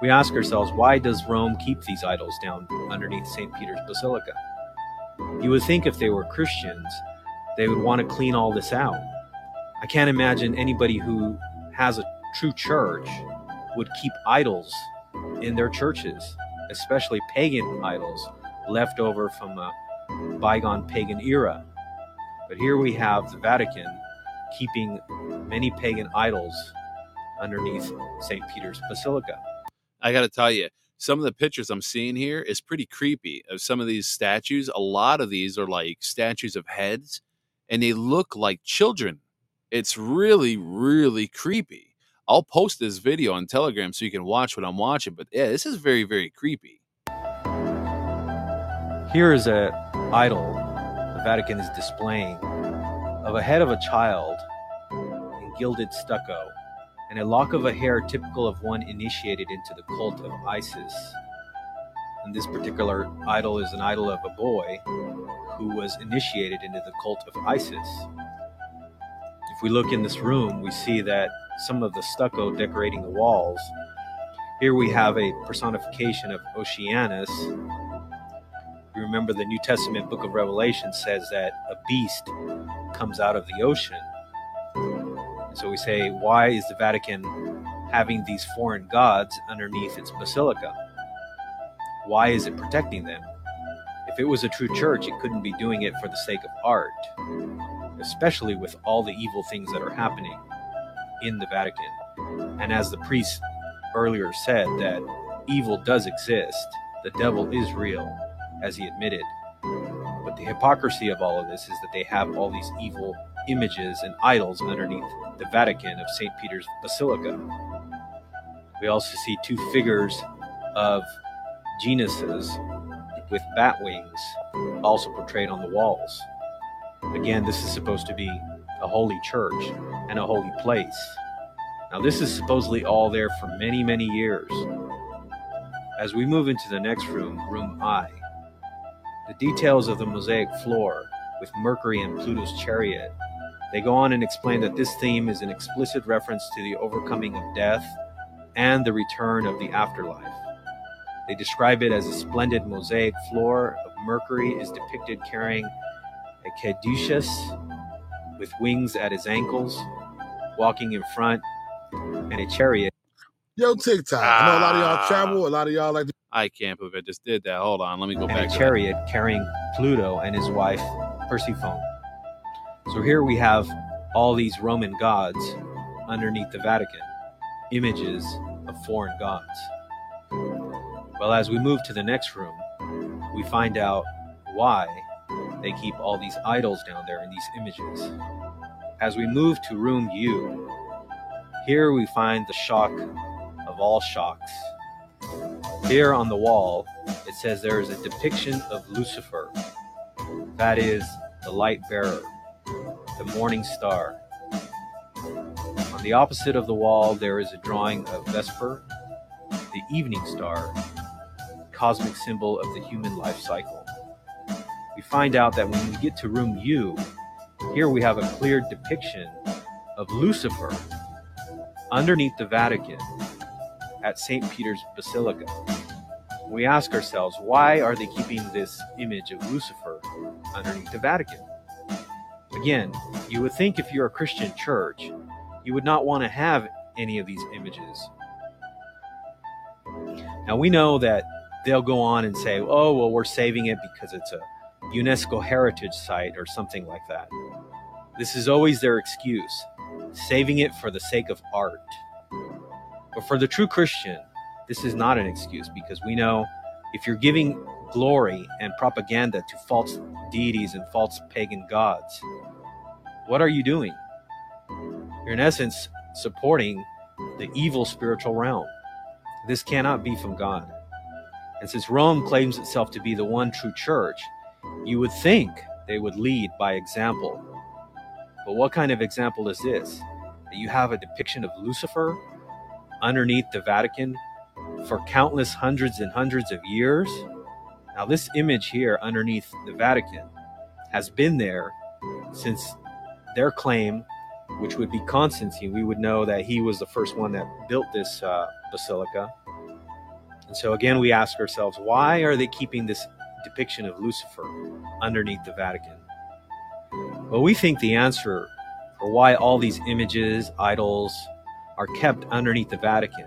We ask ourselves, why does Rome keep these idols down underneath St. Peter's Basilica? You would think if they were Christians, they would want to clean all this out. I can't imagine anybody who has a true church would keep idols in their churches, especially pagan idols left over from a bygone pagan era. But here we have the Vatican keeping many pagan idols underneath St. Peter's Basilica. I got to tell you, some of the pictures I'm seeing here is pretty creepy of some of these statues. A lot of these are like statues of heads, and they look like children. It's really, really creepy. I'll post this video on Telegram so you can watch what I'm watching. But yeah, this is very, very creepy. Here is an idol the Vatican is displaying of a head of a child in gilded stucco and a lock of a hair typical of one initiated into the cult of Isis. And this particular idol is an idol of a boy who was initiated into the cult of Isis. If we look in this room, we see that some of the stucco decorating the walls. Here we have a personification of Oceanus. You remember the New Testament book of Revelation says that a beast comes out of the ocean. And so we say, why is the Vatican having these foreign gods underneath its basilica? Why is it protecting them? If it was a true church, it couldn't be doing it for the sake of art, especially with all the evil things that are happening in the Vatican. And as the priest earlier said, that evil does exist. The devil is real, as he admitted. But the hypocrisy of all of this is that they have all these evil images and idols underneath the Vatican of St. Peter's Basilica. We also see two figures of genuses with bat wings also portrayed on the walls. Again, this is supposed to be a holy church and a holy place. Now, this is supposedly all there for many, many years. As we move into the next room, room I, the details of the mosaic floor with Mercury and Pluto's chariot, they go on and explain that this theme is an explicit reference to the overcoming of death and the return of the afterlife. They describe it as a splendid mosaic floor of Mercury is depicted carrying a caduceus with wings at his ankles, walking in front, and a chariot. Yo, TikTok. I know a lot of y'all travel. A lot of y'all like to... I can't believe I just did that. Hold on. Let me go back. A chariot carrying Pluto and his wife, Persephone. So here we have all these Roman gods underneath the Vatican, images of foreign gods. Well, as we move to the next room, we find out why they keep all these idols down there in these images. As we move to room U, here we find the shock of all shocks. Here on the wall, it says there is a depiction of Lucifer. That is the light bearer, the morning star. On the opposite of the wall, there is a drawing of Vesper, the evening star, cosmic symbol of the human life cycle. We find out that when we get to room U, here we have a clear depiction of Lucifer underneath the Vatican at St. Peter's Basilica. We ask ourselves, why are they keeping this image of Lucifer underneath the Vatican? Again, you would think if you're a Christian church, you would not want to have any of these images. Now, we know that they'll go on and say, oh, well, we're saving it because it's a UNESCO heritage site or something like that. This is always their excuse, saving it for the sake of art. But for the true Christian, this is not an excuse, because we know if you're giving glory and propaganda to false deities and false pagan gods, what are you doing? You're in essence supporting the evil spiritual realm. This cannot be from God. And since Rome claims itself to be the one true church, you would think they would lead by example. But what kind of example is this? That you have a depiction of Lucifer underneath the Vatican for countless hundreds and hundreds of years? Now, this image here underneath the Vatican has been there since their claim, which would be Constantine. We would know that he was the first one that built this basilica. And so again, we ask ourselves, why are they keeping this depiction of Lucifer underneath the Vatican? Well, we think the answer for why all these images, idols, are kept underneath the Vatican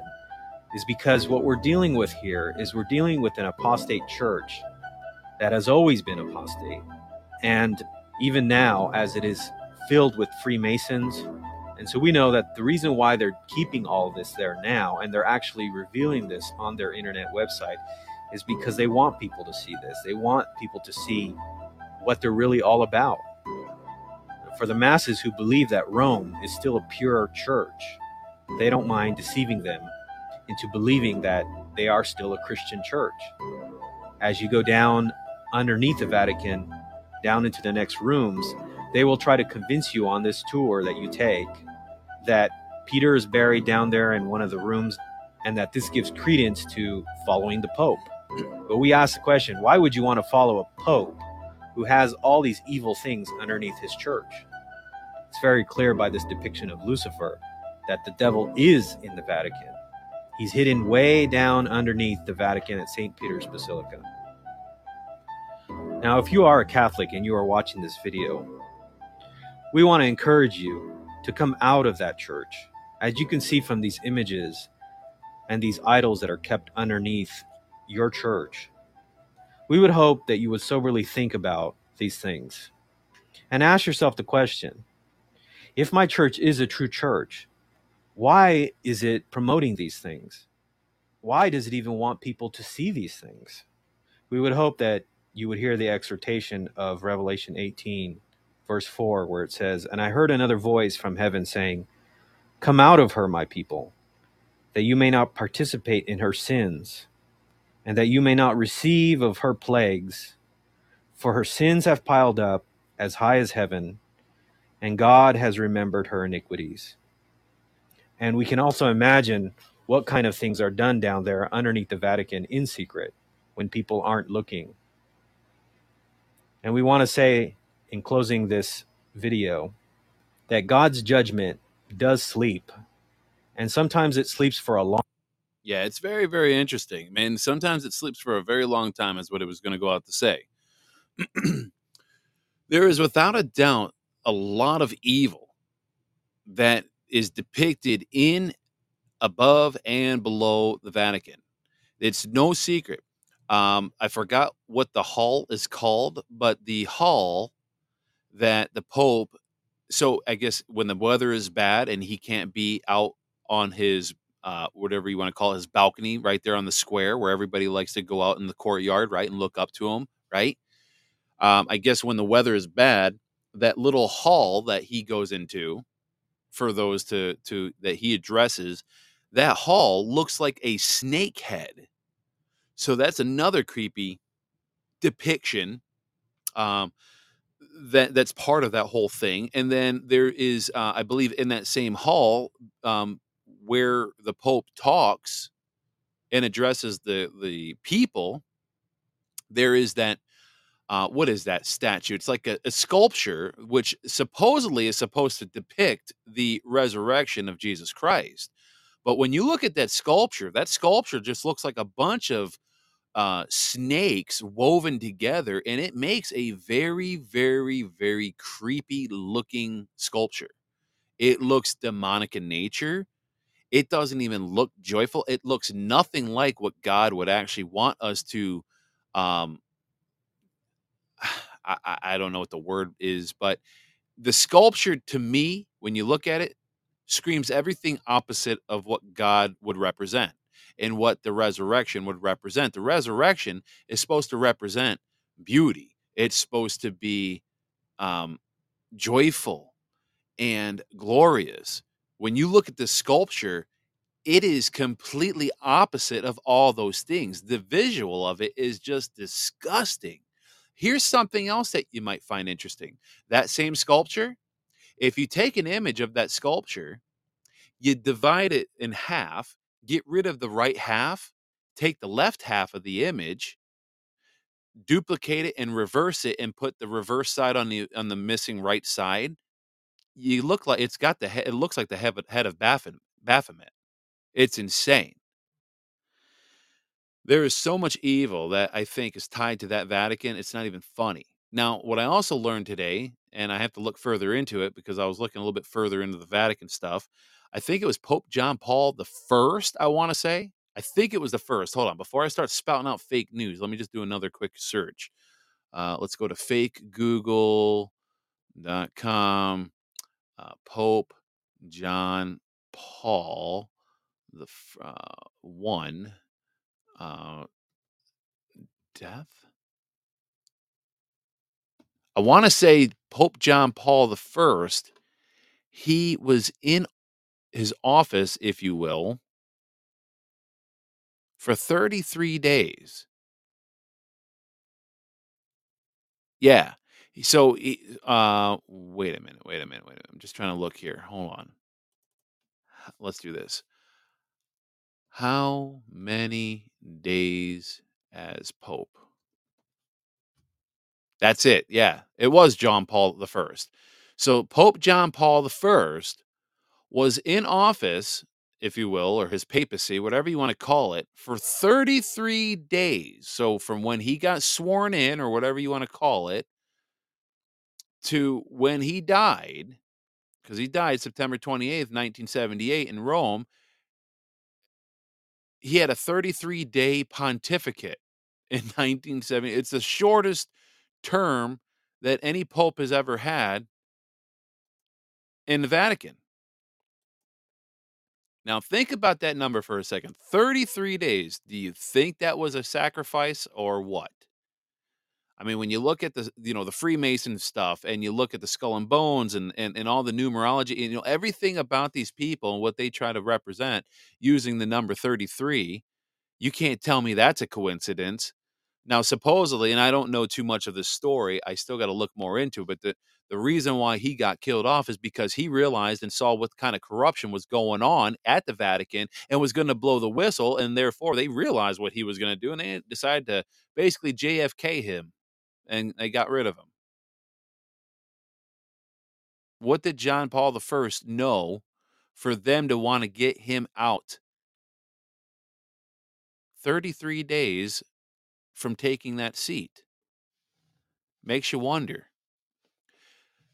is because what we're dealing with here is we're dealing with an apostate church that has always been apostate. And even now, as it is filled with Freemasons, And so we know that the reason why they're keeping all this there now, and they're actually revealing this on their internet website, is because they want people to see this. They want people to see what they're really all about. For the masses who believe that Rome is still a pure church, they don't mind deceiving them into believing that they are still a Christian church. As you go down underneath the Vatican, down into the next rooms, they will try to convince you on this tour that you take that Peter is buried down there in one of the rooms, and that this gives credence to following the Pope. But we ask the question, why would you want to follow a Pope who has all these evil things underneath his church? It's very clear by this depiction of Lucifer that the devil is in the Vatican. He's hidden way down underneath the Vatican at St. Peter's Basilica. Now, if you are a Catholic and you are watching this video, we want to encourage you to come out of that church. As you can see from these images and these idols that are kept underneath your church, we would hope that you would soberly think about these things and ask yourself the question, if my church is a true church, why is it promoting these things? Why does it even want people to see these things? We would hope that you would hear the exhortation of Revelation 18, verse 4, where it says, "And I heard another voice from heaven saying, 'Come out of her, my people, that you may not participate in her sins, and that you may not receive of her plagues, for her sins have piled up as high as heaven, and God has remembered her iniquities.'" And we can also imagine what kind of things are done down there underneath the Vatican in secret when people aren't looking. And we want to say in closing this video that God's judgment does sleep. And sometimes it sleeps for a long time. Yeah, it's very, very interesting. Man, sometimes it sleeps for a very long time is what it was going to go out to say. There is without a doubt a lot of evil that is depicted in, above, and below the Vatican. It's no secret. I forgot what the hall is called, but the hall that the Pope, so I guess when the weather is bad and he can't be out on his, whatever you want to call it, his balcony right there on the square where everybody likes to go out in the courtyard, right, and look up to him, right? I guess when the weather is bad, that little hall that he goes into, for those to that he addresses, that hall looks like a snake head. So that's another creepy depiction that's part of that whole thing. And then there is, I believe, in that same hall where the Pope talks and addresses the people, there is that, what is that statue? It's like a sculpture, which supposedly is supposed to depict the resurrection of Jesus Christ. But when you look at that sculpture just looks like a bunch of snakes woven together, and it makes a very, very, very creepy looking sculpture. It looks demonic in nature. It doesn't even look joyful. It looks nothing like what God would actually want us to I don't know what the word is, but the sculpture to me, when you look at it, screams everything opposite of what God would represent and what the resurrection would represent. The resurrection is supposed to represent beauty. It's supposed to be joyful and glorious. When you look at the sculpture, it is completely opposite of all those things. The visual of it is just disgusting. Here's something else that you might find interesting. That same sculpture, if you take an image of that sculpture, you divide it in half, get rid of the right half, take the left half of the image, duplicate it and reverse it and put the reverse side on the missing right side. You look like it's got it looks like the head of Baphomet. It's insane. There is so much evil that I think is tied to that Vatican. It's not even funny. Now, what I also learned today, and I have to look further into it because I was looking a little bit further into the Vatican stuff. I think it was Pope John Paul I, I want to say. I think it was the first. Hold on. Before I start spouting out fake news, let me just do another quick search. Let's go to fakegoogle.com, Pope John Paul the one death. I want to say Pope John Paul I. He was in his office, if you will, for 33 days. Yeah. So, wait a minute. I'm just trying to look here. Hold on. Let's do this. How many days as Pope? That's it. Yeah, it was John Paul I. So Pope John Paul I was in office, if you will, or his papacy, whatever you want to call it, for 33 days. So from when he got sworn in, or whatever you want to call it, to when he died, because he died September 28th, 1978 in Rome, he had a 33-day pontificate in 1970. It's the shortest term that any pope has ever had in the Vatican. Now, think about that number for a second. 33 days. Do you think that was a sacrifice or what? I mean, when you look at the, you know, the Freemason stuff, and you look at the skull and bones, and all the numerology, and, you know, everything about these people and what they try to represent using the number 33, you can't tell me that's a coincidence. Now, supposedly, and I don't know too much of this story, I still got to look more into it, but the reason why he got killed off is because he realized and saw what kind of corruption was going on at the Vatican and was going to blow the whistle, and therefore they realized what he was going to do, and they decided to basically JFK him. And they got rid of him. What did John Paul I know for them to want to get him out? 33 days from taking that seat. Makes you wonder.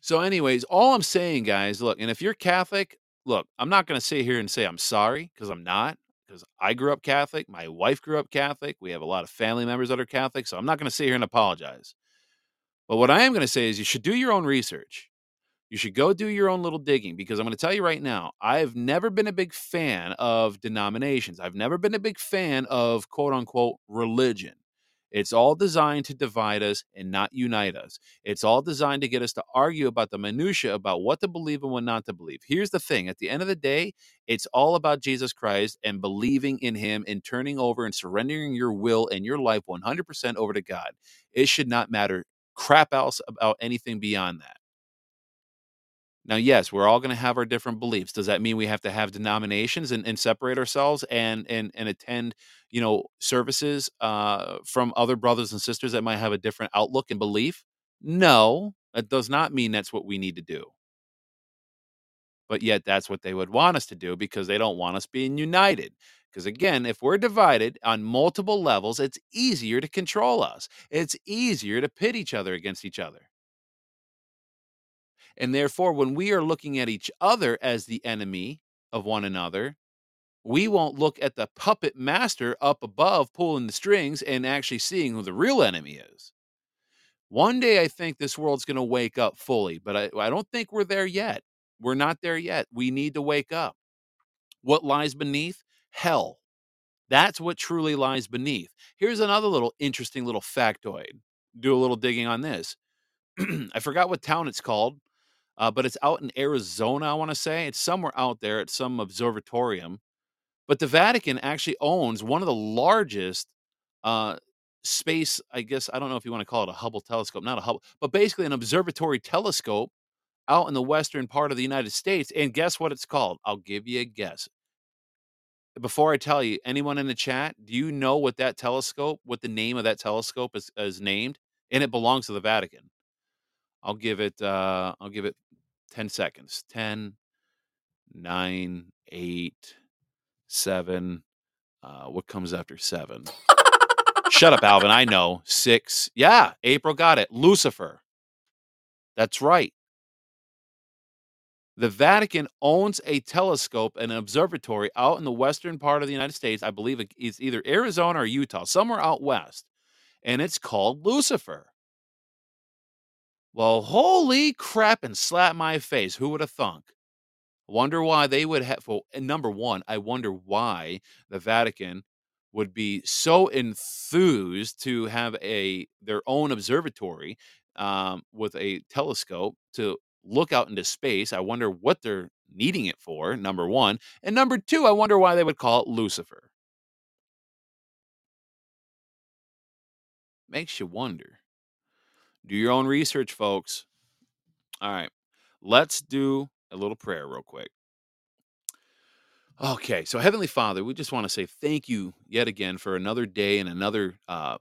So anyways, all I'm saying, guys, look, and if you're Catholic, look, I'm not going to sit here and say I'm sorry, because I'm not. Because I grew up Catholic. My wife grew up Catholic. We have a lot of family members that are Catholic, so I'm not going to sit here and apologize. But what I am going to say is you should do your own research. You should go do your own little digging, because I'm going to tell you right now, I've never been a big fan of denominations. I've never been a big fan of quote-unquote religion. It's all designed to divide us and not unite us. It's all designed to get us to argue about the minutia about what to believe and what not to believe. Here's the thing. At the end of the day, it's all about Jesus Christ and believing in him and turning over and surrendering your will and your life 100% over to God. It should not matter crap else about anything beyond that. Now, yes, we're all going to have our different beliefs. Does that mean we have to have denominations and separate ourselves and attend, you know, services from other brothers and sisters that might have a different outlook and belief? No, that does not mean that's what we need to do. But yet that's what they would want us to do, because they don't want us being united. Because again, if we're divided on multiple levels, it's easier to control us. It's easier to pit each other against each other. And therefore, when we are looking at each other as the enemy of one another, we won't look at the puppet master up above pulling the strings and actually seeing who the real enemy is. One day, I think this world's going to wake up fully, but I don't think we're there yet. We're not there yet. We need to wake up. What lies beneath? Hell. That's what truly lies beneath. Here's another little interesting little factoid. Do a little digging on this. I forgot what town it's called. But it's out in Arizona, I want to say. It's somewhere out there at some observatorium. But the Vatican actually owns one of the largest space, I guess, I don't know if you want to call it a Hubble telescope, not a Hubble, but basically an observatory telescope out in the western part of the United States. And guess what it's called? I'll give you a guess. Before I tell you, anyone in the chat, do you know what that telescope, what the name of that telescope is named? And it belongs to the Vatican. I'll give it 10 seconds. 10, 9, 8, 7. What comes after 7? Shut up, Alvin. I know. 6. Yeah, April got it. Lucifer. That's right. The Vatican owns a telescope and an observatory out in the western part of the United States. I believe it's either Arizona or Utah, somewhere out west. And it's called Lucifer. Well, holy crap and slap my face. Who would have thunk? Wonder why they would have, well, number one, I wonder why the Vatican would be so enthused to have their own observatory with a telescope to look out into space. I wonder what they're needing it for, number one. And number two, I wonder why they would call it Lucifer. Makes you wonder. Do your own research, folks. All right, let's do a little prayer real quick. Okay, so Heavenly Father, we just want to say thank you yet again for another day and another an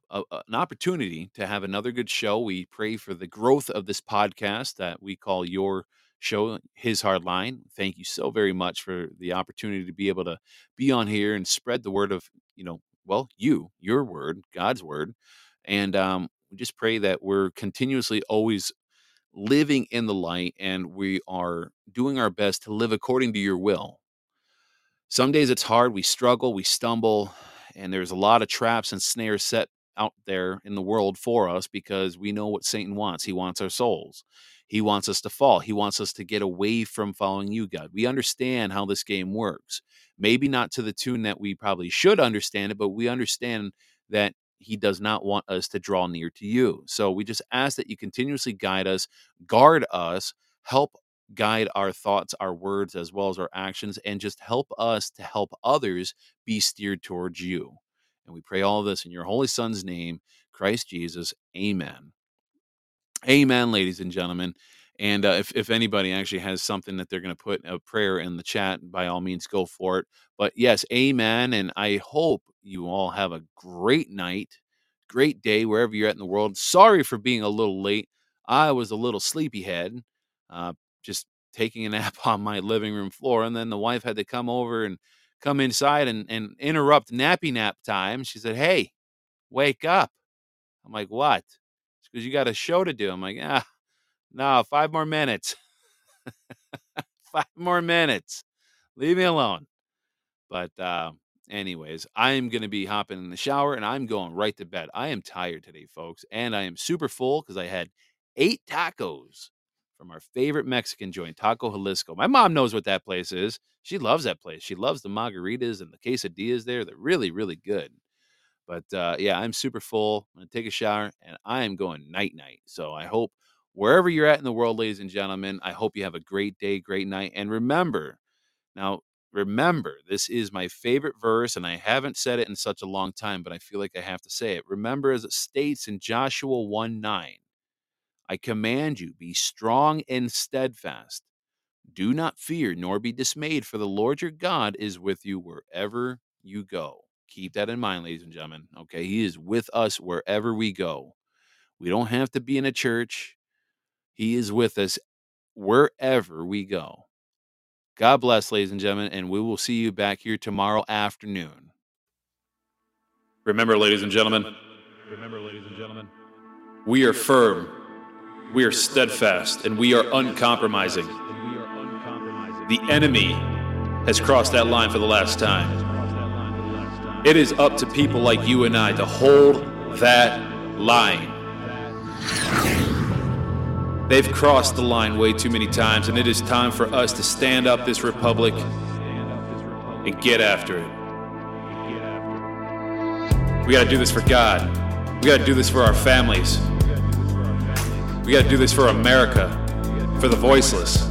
opportunity to have another good show. We pray for the growth of this podcast that we call your show, His Hard Line. Thank you so very much for the opportunity to be able to be on here and spread the word of, your word, God's word. And we just pray that we're continuously always living in the light and we are doing our best to live according to your will. Some days it's hard, we struggle, we stumble, and there's a lot of traps and snares set out there in the world for us because we know what Satan wants. He wants our souls. He wants us to fall. He wants us to get away from following you, God. We understand how this game works. Maybe not to the tune that we probably should understand it, but we understand that He does not want us to draw near to you. So we just ask that you continuously guide us, guard us, help guide our thoughts, our words, as well as our actions, and just help us to help others be steered towards you. And we pray all this in your holy Son's name, Christ Jesus. Amen. Amen, ladies and gentlemen. And if anybody actually has something that they're going to put a prayer in the chat, by all means, go for it. But yes, amen. And I hope you all have a great night, great day, wherever you're at in the world. Sorry for being a little late. I was a little sleepyhead, just taking a nap on my living room floor. And then the wife had to come over and come inside and interrupt nappy nap time. She said, "Hey, wake up." I'm like, "What?" It's because you got a show to do. I'm like, No, 5 more minutes. 5 more minutes. Leave me alone. But anyways, I am going to be hopping in the shower, and I'm going right to bed. I am tired today, folks, and I am super full because I had 8 tacos from our favorite Mexican joint, Taco Jalisco. My mom knows what that place is. She loves that place. She loves the margaritas and the quesadillas there. They're really, really good. But, yeah, I'm super full. I'm going to take a shower, and I am going night-night. So I hope wherever you're at in the world, ladies and gentlemen, I hope you have a great day, great night. And remember, this is my favorite verse, and I haven't said it in such a long time, but I feel like I have to say it. Remember, as it states in Joshua 1:9, I command you, be strong and steadfast. Do not fear nor be dismayed, for the Lord your God is with you wherever you go. Keep that in mind, ladies and gentlemen. Okay, He is with us wherever we go. We don't have to be in a church. He is with us wherever we go. God bless, ladies and gentlemen, and we will see you back here tomorrow afternoon. Remember, ladies and gentlemen, we are firm, we are steadfast, and we are uncompromising. The enemy has crossed that line for the last time. It is up to people like you and I to hold that line. They've crossed the line way too many times, and it is time for us to stand up this republic and get after it. We gotta do this for God. We gotta do this for our families. We gotta do this for America, for the voiceless.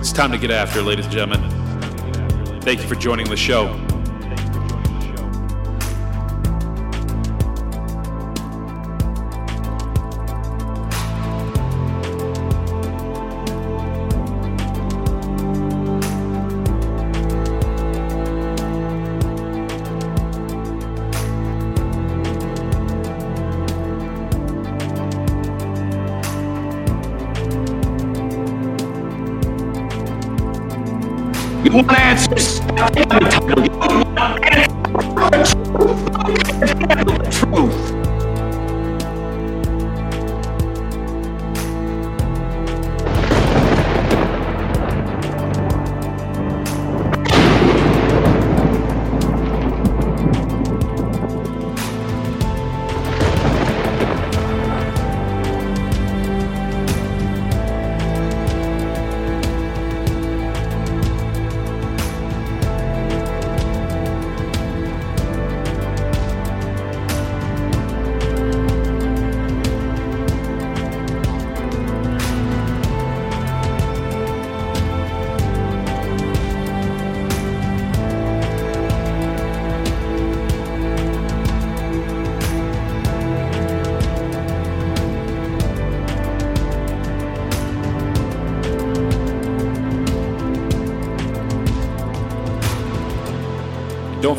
It's time to get after it, ladies and gentlemen. Thank you for joining the show. You want answers? Stop having time. You want answers for the truth. Don't handle the truth. Don't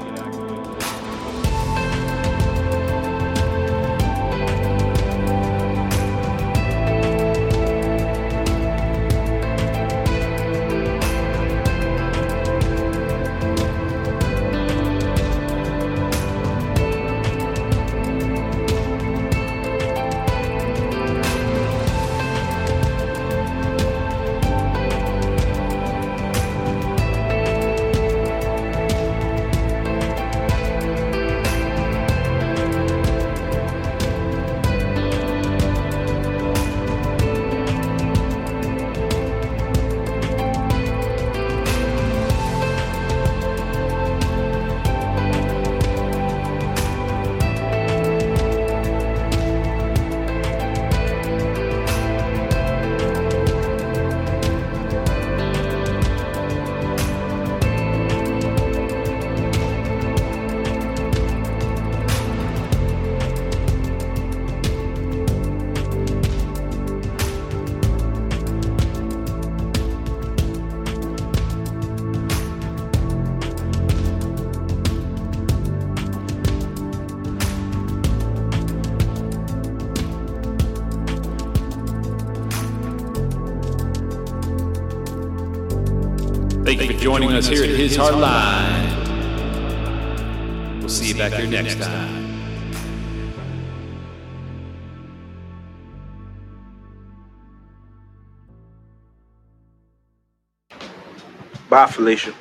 Joining us here at His Hard Line. We'll see you back here next time. Bye, Felicia.